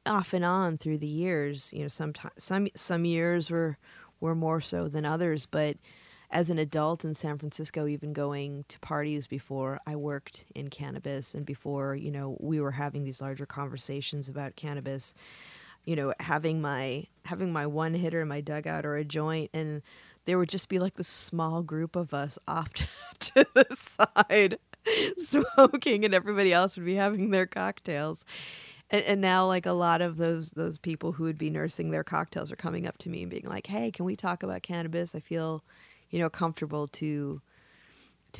off and on through the years. You know, some years were more so than others. But as an adult in San Francisco, even going to parties before I worked in cannabis and before, you know, we were having these larger conversations about cannabis, you know, having my one hitter in my dugout or a joint, and there would just be like this small group of us off to the side smoking, and everybody else would be having their cocktails. And now, like, a lot of those people who would be nursing their cocktails are coming up to me and being like, hey, can we talk about cannabis? I feel, you know, comfortable to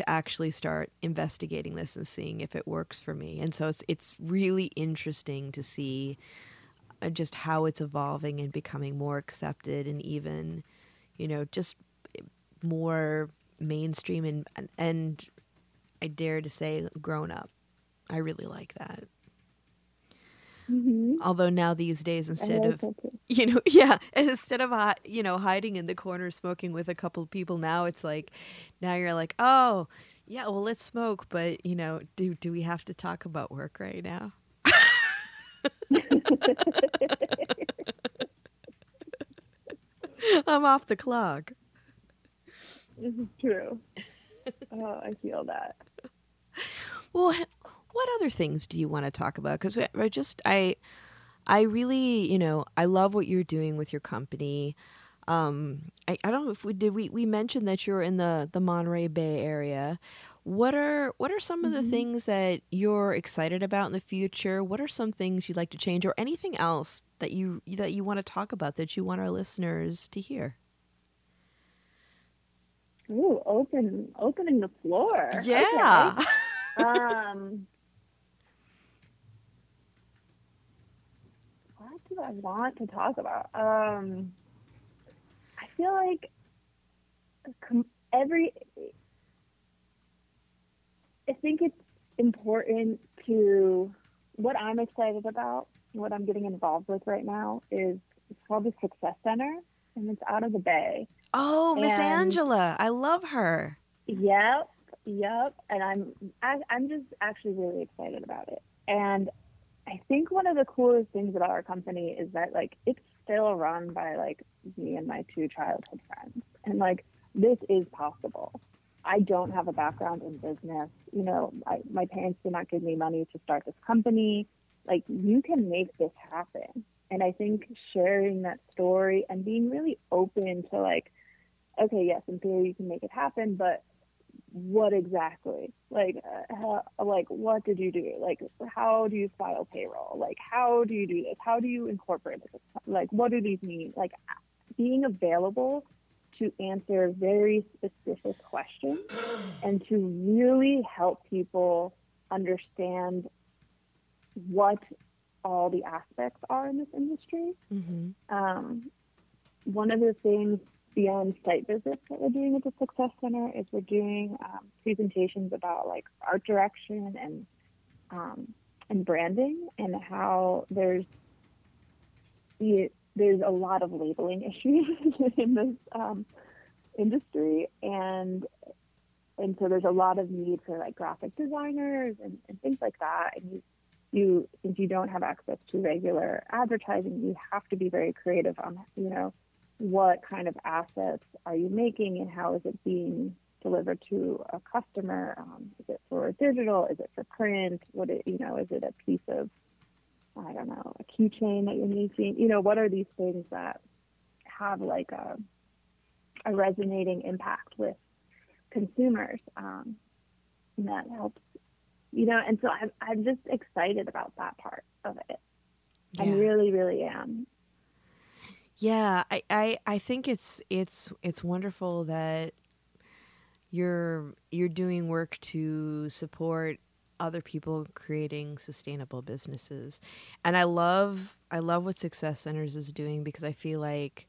actually start investigating this and seeing if it works for me. And so it's really interesting to see just how it's evolving and becoming more accepted and even, you know, just more mainstream and I dare to say, grown up. I really like that. Mm-hmm. Although now these days, instead of you know, hiding in the corner smoking with a couple of people, now it's like, now you're like, oh yeah, well, let's smoke, but, you know, do we have to talk about work right now? I'm off the clock. This is true. Oh, I feel that. Well, what other things do you want to talk about? Because I really, you know, I love what you're doing with your company. I don't know if we mentioned that you're in the Monterey Bay area. What are some of the things that you're excited about in the future? What are some things you'd like to change, or anything else that you want to talk about that you want our listeners to hear? Ooh, opening the floor. Yeah. Okay. What do I want to talk about? I feel like I think it's important to, what I'm excited about, what I'm getting involved with right now is, it's called the Success Center, and it's out of the Bay. Oh, Miss Angela. I love her. Yep. And I'm just actually really excited about it. And I think one of the coolest things about our company is that, like, it's still run by, like, me and my two childhood friends. And, like, this is possible. I don't have a background in business. You know, my parents did not give me money to start this company. Like, you can make this happen. And I think sharing that story and being really open to, like, okay, yes, in theory you can make it happen, but what exactly? Like, how, what did you do? Like, how do you file payroll? Like, how do you do this? How do you incorporate this? Like, what do these mean? Like, being available to answer very specific questions and to really help people understand what all the aspects are in this industry. Mm-hmm. One of the things beyond site visits that we're doing at the Success Center is we're doing presentations about, like, art direction and branding, and how there's a lot of labeling issues in this industry, and so there's a lot of need for, like, graphic designers and things like that. And you, since you don't have access to regular advertising, you have to be very creative on, you know, what kind of assets are you making and how is it being delivered to a customer? Is it for digital? Is it for print? Is it a piece of, I don't know, a keychain that you're making? You know, what are these things that have, like, a resonating impact with consumers? And that helps. You know, and so I'm just excited about that part of it. Yeah. I really, really am. Yeah, I think it's wonderful that you're doing work to support other people creating sustainable businesses. And I love what Success Centers is doing, because I feel like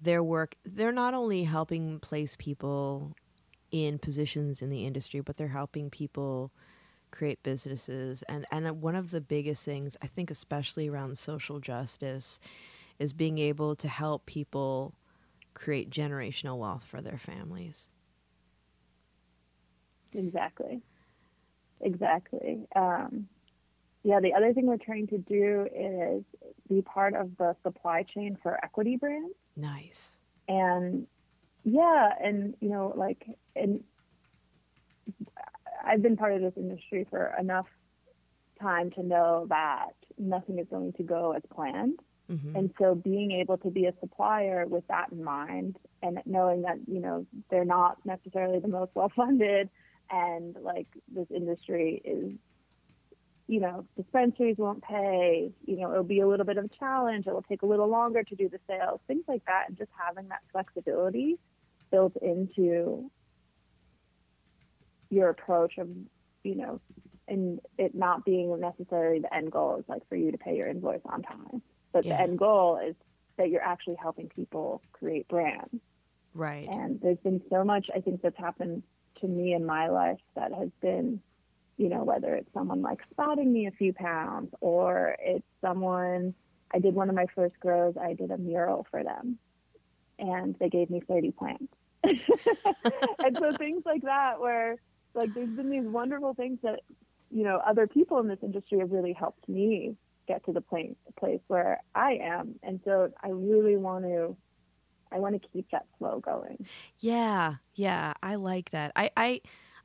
their work, they're not only helping place people in positions in the industry, but they're helping people create businesses. And one of the biggest things, I think, especially around social justice, is being able to help people create generational wealth for their families. Exactly. Yeah, the other thing we're trying to do is be part of the supply chain for equity brands. Nice. And yeah, and you know, like, and I've been part of this industry for enough time to know that nothing is going to go as planned. Mm-hmm. And so being able to be a supplier with that in mind, and knowing that, you know, they're not necessarily the most well-funded, and like, this industry is, you know, dispensaries won't pay, you know, it'll be a little bit of a challenge, it will take a little longer to do the sales, things like that. And just having that flexibility built into your approach of, you know, and it not being necessarily the end goal is like for you to pay your invoice on time. But yeah, the end goal is that you're actually helping people create brands. Right. And there's been so much, I think, that's happened to me in my life that has been, you know, whether it's someone like spotting me a few pounds, or it's someone, I did one of my first grows, I did a mural for them and they gave me 30 plants. And so things like that, where like, there's been these wonderful things that, you know, other people in this industry have really helped me get to the place where I am. And so I really want to keep that flow going. Yeah. I like that.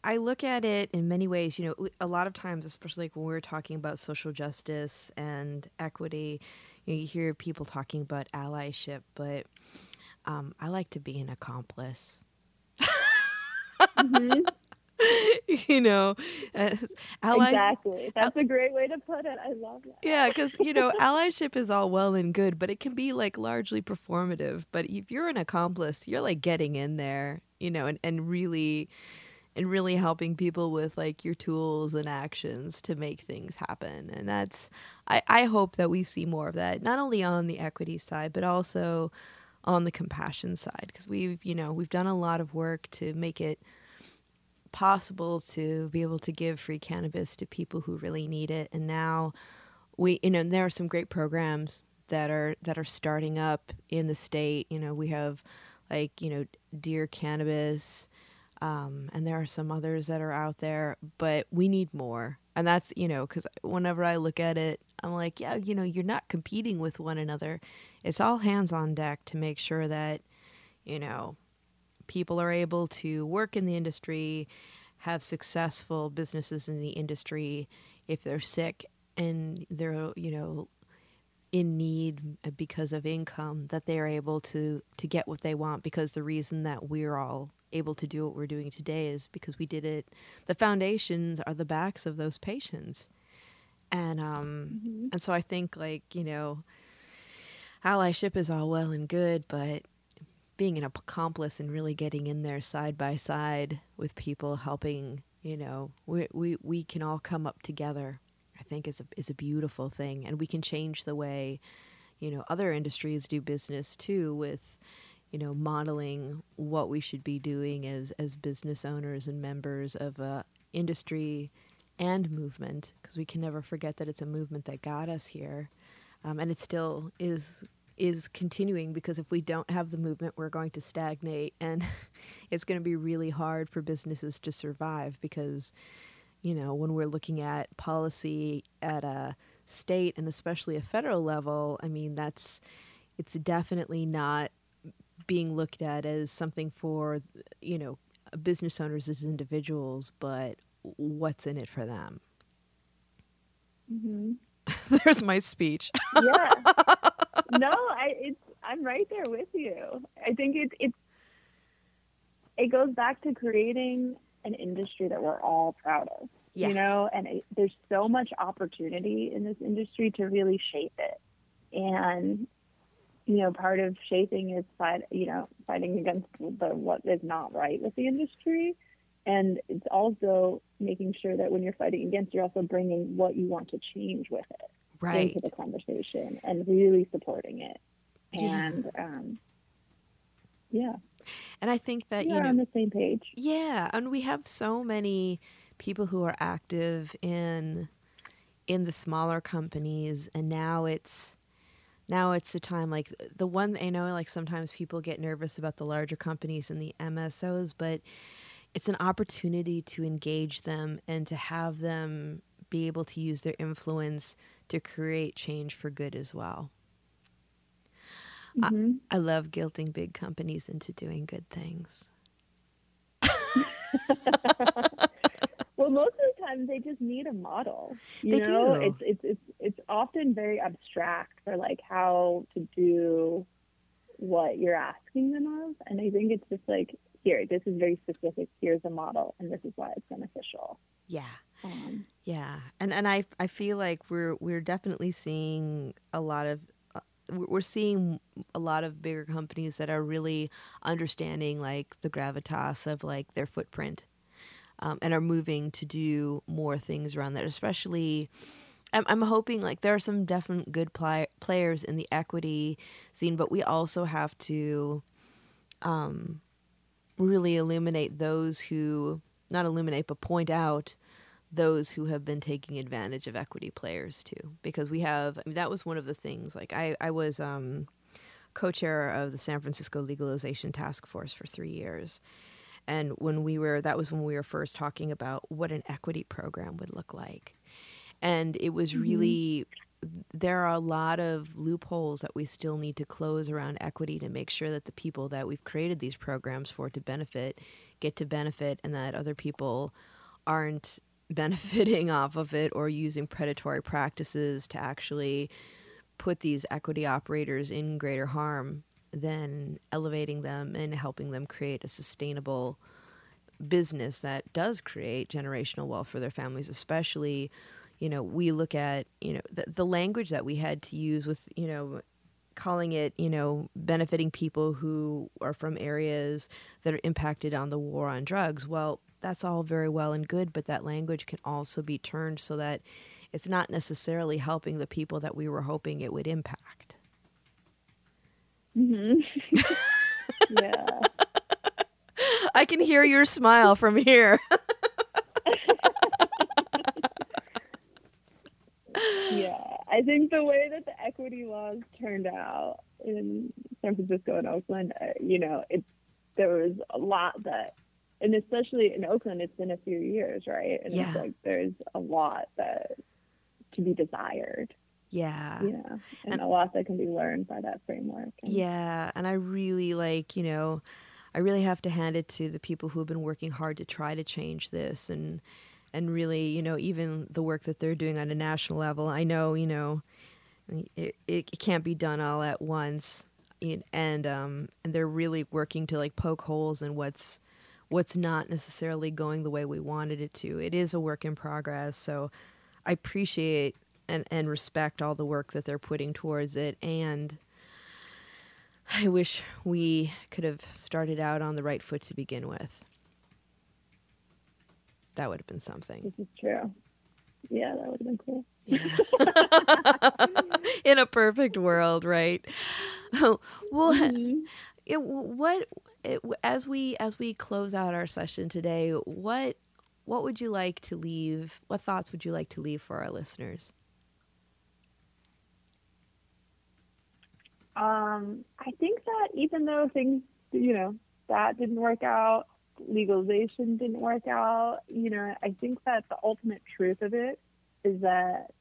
I look at it in many ways, you know, a lot of times, especially like when we're talking about social justice and equity, you know, you hear people talking about allyship, but I like to be an accomplice. Mm-hmm. You know, exactly. That's a great way to put it. I love that. Yeah, because, you know, allyship is all well and good, but it can be like largely performative. But if you're an accomplice, you're like getting in there, you know, and really helping people with like your tools and actions to make things happen. And that's, I hope that we see more of that, not only on the equity side, but also on the compassion side, because we've done a lot of work to make it possible to be able to give free cannabis to people who really need it. And now we, you know, there are some great programs that are starting up in the state. You know, we have like, you know, Dear Cannabis, and there are some others that are out there, but we need more. And that's, you know, because whenever I look at it, I'm like, yeah, you know, you're not competing with one another. It's all hands on deck to make sure that, you know, people are able to work in the industry, have successful businesses in the industry if they're sick and they're, you know, in need because of income, that they are able to get what they want. Because the reason that we're all able to do what we're doing today is because we did it. The foundations are the backs of those patients. And mm-hmm. and so I think, like, you know, allyship is all well and good, but being an accomplice and really getting in there side by side with people, helping, you know, we can all come up together, I think is a beautiful thing. And we can change the way, you know, other industries do business too, with, you know, modeling what we should be doing as business owners and members of a industry and movement, because we can never forget that it's a movement that got us here, and it still is continuing, because if we don't have the movement, we're going to stagnate, and it's going to be really hard for businesses to survive. Because, you know, when we're looking at policy at a state and especially a federal level, I mean, it's definitely not being looked at as something for, you know, business owners as individuals, but what's in it for them. Mm-hmm. There's my speech. Yeah. No, I'm right there with you. I think it goes back to creating an industry that we're all proud of. Yeah. You know, and there's so much opportunity in this industry to really shape it. And you know, part of shaping is fighting against what is not right with the industry. And it's also making sure that when you're fighting against, you're also bringing what you want to change with it into the conversation and really supporting it. And, And I think that, you know, on the same page. Yeah. And we have so many people who are active in the smaller companies. And now it's the time, like the one, I know, like sometimes people get nervous about the larger companies and the MSOs, but it's an opportunity to engage them and to have them be able to use their influence to create change for good as well. Mm-hmm. I love guilting big companies into doing good things. Well, most of the time they just need a model. You know? It's often very abstract for like how to do what you're asking them of. And I think it's just like, here, this is very specific. Here's a model, and this is why it's beneficial. Yeah. And I feel like we're definitely seeing a lot of bigger companies that are really understanding like the gravitas of like their footprint, and are moving to do more things around that. Especially, I'm hoping like there are some definite good players in the equity scene, but we also have to really point out those who have been taking advantage of equity players too, because we have, I mean, that was one of the things, like I was co-chair of the San Francisco Legalization Task Force for 3 years. And that was when we were first talking about what an equity program would look like. And it was really, there are a lot of loopholes that we still need to close around equity to make sure that the people that we've created these programs for to benefit get to benefit, and that other people aren't benefiting off of it or using predatory practices to actually put these equity operators in greater harm than elevating them and helping them create a sustainable business that does create generational wealth for their families, especially. You know, we look at, you know, the language that we had to use with, you know, calling it, you know, benefiting people who are from areas that are impacted on the war on drugs. Well, that's all very well and good, but that language can also be turned so that it's not necessarily helping the people that we were hoping it would impact. Mm-hmm. Yeah. I can hear your smile from here. Yeah, I think the way that the equity laws turned out in San Francisco and Oakland, you know, there was a lot that, and especially in Oakland, it's been a few years, right? And It's like there's a lot that to be desired. Yeah. Yeah, and a lot that can be learned by that framework. And I really like, you know, I really have to hand it to the people who have been working hard to try to change this and really, you know, even the work that they're doing on a national level, I know, you know, it can't be done all at once. And they're really working to like poke holes in what's not necessarily going the way we wanted it to. It is a work in progress. So I appreciate and respect all the work that they're putting towards it. And I wish we could have started out on the right foot to begin with. That would have been something. This is true. Yeah, that would have been cool. Yeah. In a perfect world, right? Well, as we close out our session today, what would you like to leave? What thoughts would you like to leave for our listeners? I think that even though things, you know, that didn't work out, legalization didn't work out, you know, I think that the ultimate truth of it is that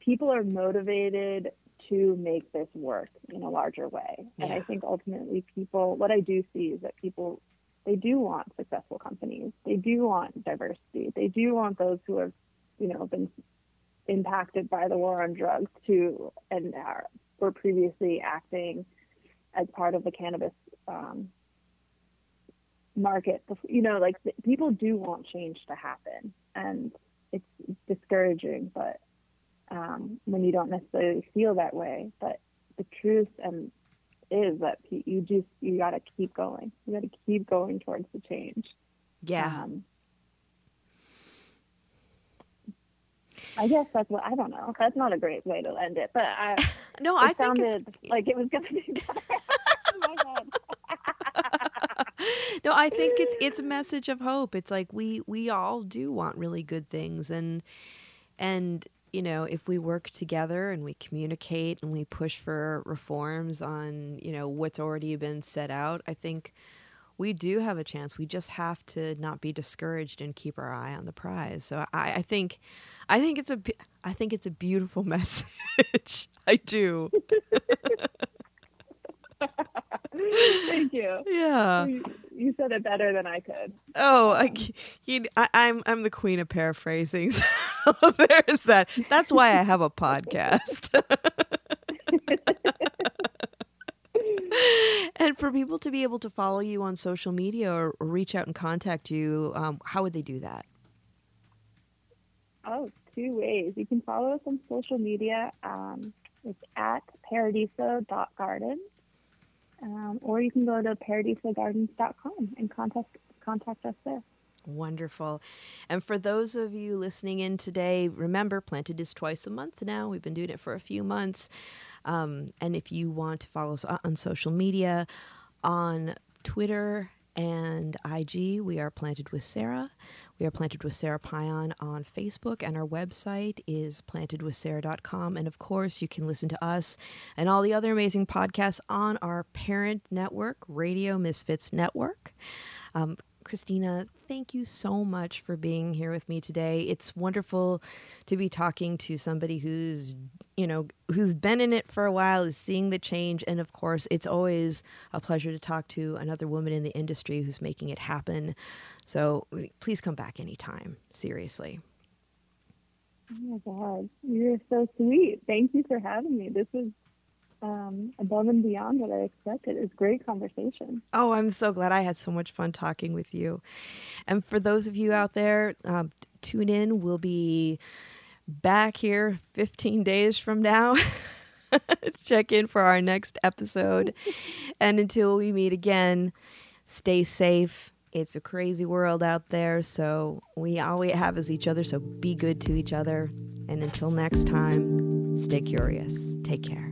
people are motivated to make this work in a larger way. Yeah. And I think ultimately what I do see is that people, they do want successful companies. They do want diversity. They do want those who have, you know, been impacted by the war on drugs too, and were previously acting as part of the cannabis market, you know, like people do want change to happen, and it's discouraging, but when you don't necessarily feel that way. But the truth is that you got to keep going. You got to keep going towards the change. Yeah. I guess that's what, I don't know. That's not a great way to end it, but I sounded like it was going to be better in my head. No, I think it's a message of hope. It's like we all do want really good things, and you know, if we work together and we communicate and we push for reforms on, you know, what's already been set out, I think we do have a chance. We just have to not be discouraged and keep our eye on the prize. So I think it's a beautiful message. I do. Thank you. Yeah, you said it better than I could. Oh, I'm the queen of paraphrasing. So there's that. That's why I have a podcast. And for people to be able to follow you on social media or reach out and contact you, how would they do that? Oh, two ways. You can follow us on social media. It's at paradiso.garden. Or you can go to paradisogardens.com and contact us there. Wonderful. And for those of you listening in today, remember, Planted is twice a month now. We've been doing it for a few months. And if you want to follow us on social media, on Twitter and IG, we are Planted with Sarah. We are Planted with Sarah Pion on Facebook, and our website is plantedwithsarah.com. And of course, you can listen to us and all the other amazing podcasts on our parent network, Radio Misfits Network. Christina, thank you so much for being here with me today. It's wonderful to be talking to somebody who's been in it for a while, is seeing the change. And of course, it's always a pleasure to talk to another woman in the industry who's making it happen. So please come back anytime. Seriously. Oh my God, you're so sweet. Thank you for having me. This is above and beyond what I expected. It's great conversation. Oh, I'm so glad. I had so much fun talking with you. And for those of you out there, tune in. We'll be back here 15 days from now. Check in for our next episode. And until we meet again, stay safe. It's a crazy world out there, so we all we have is each other, so be good to each other. And until next time, stay curious. Take care.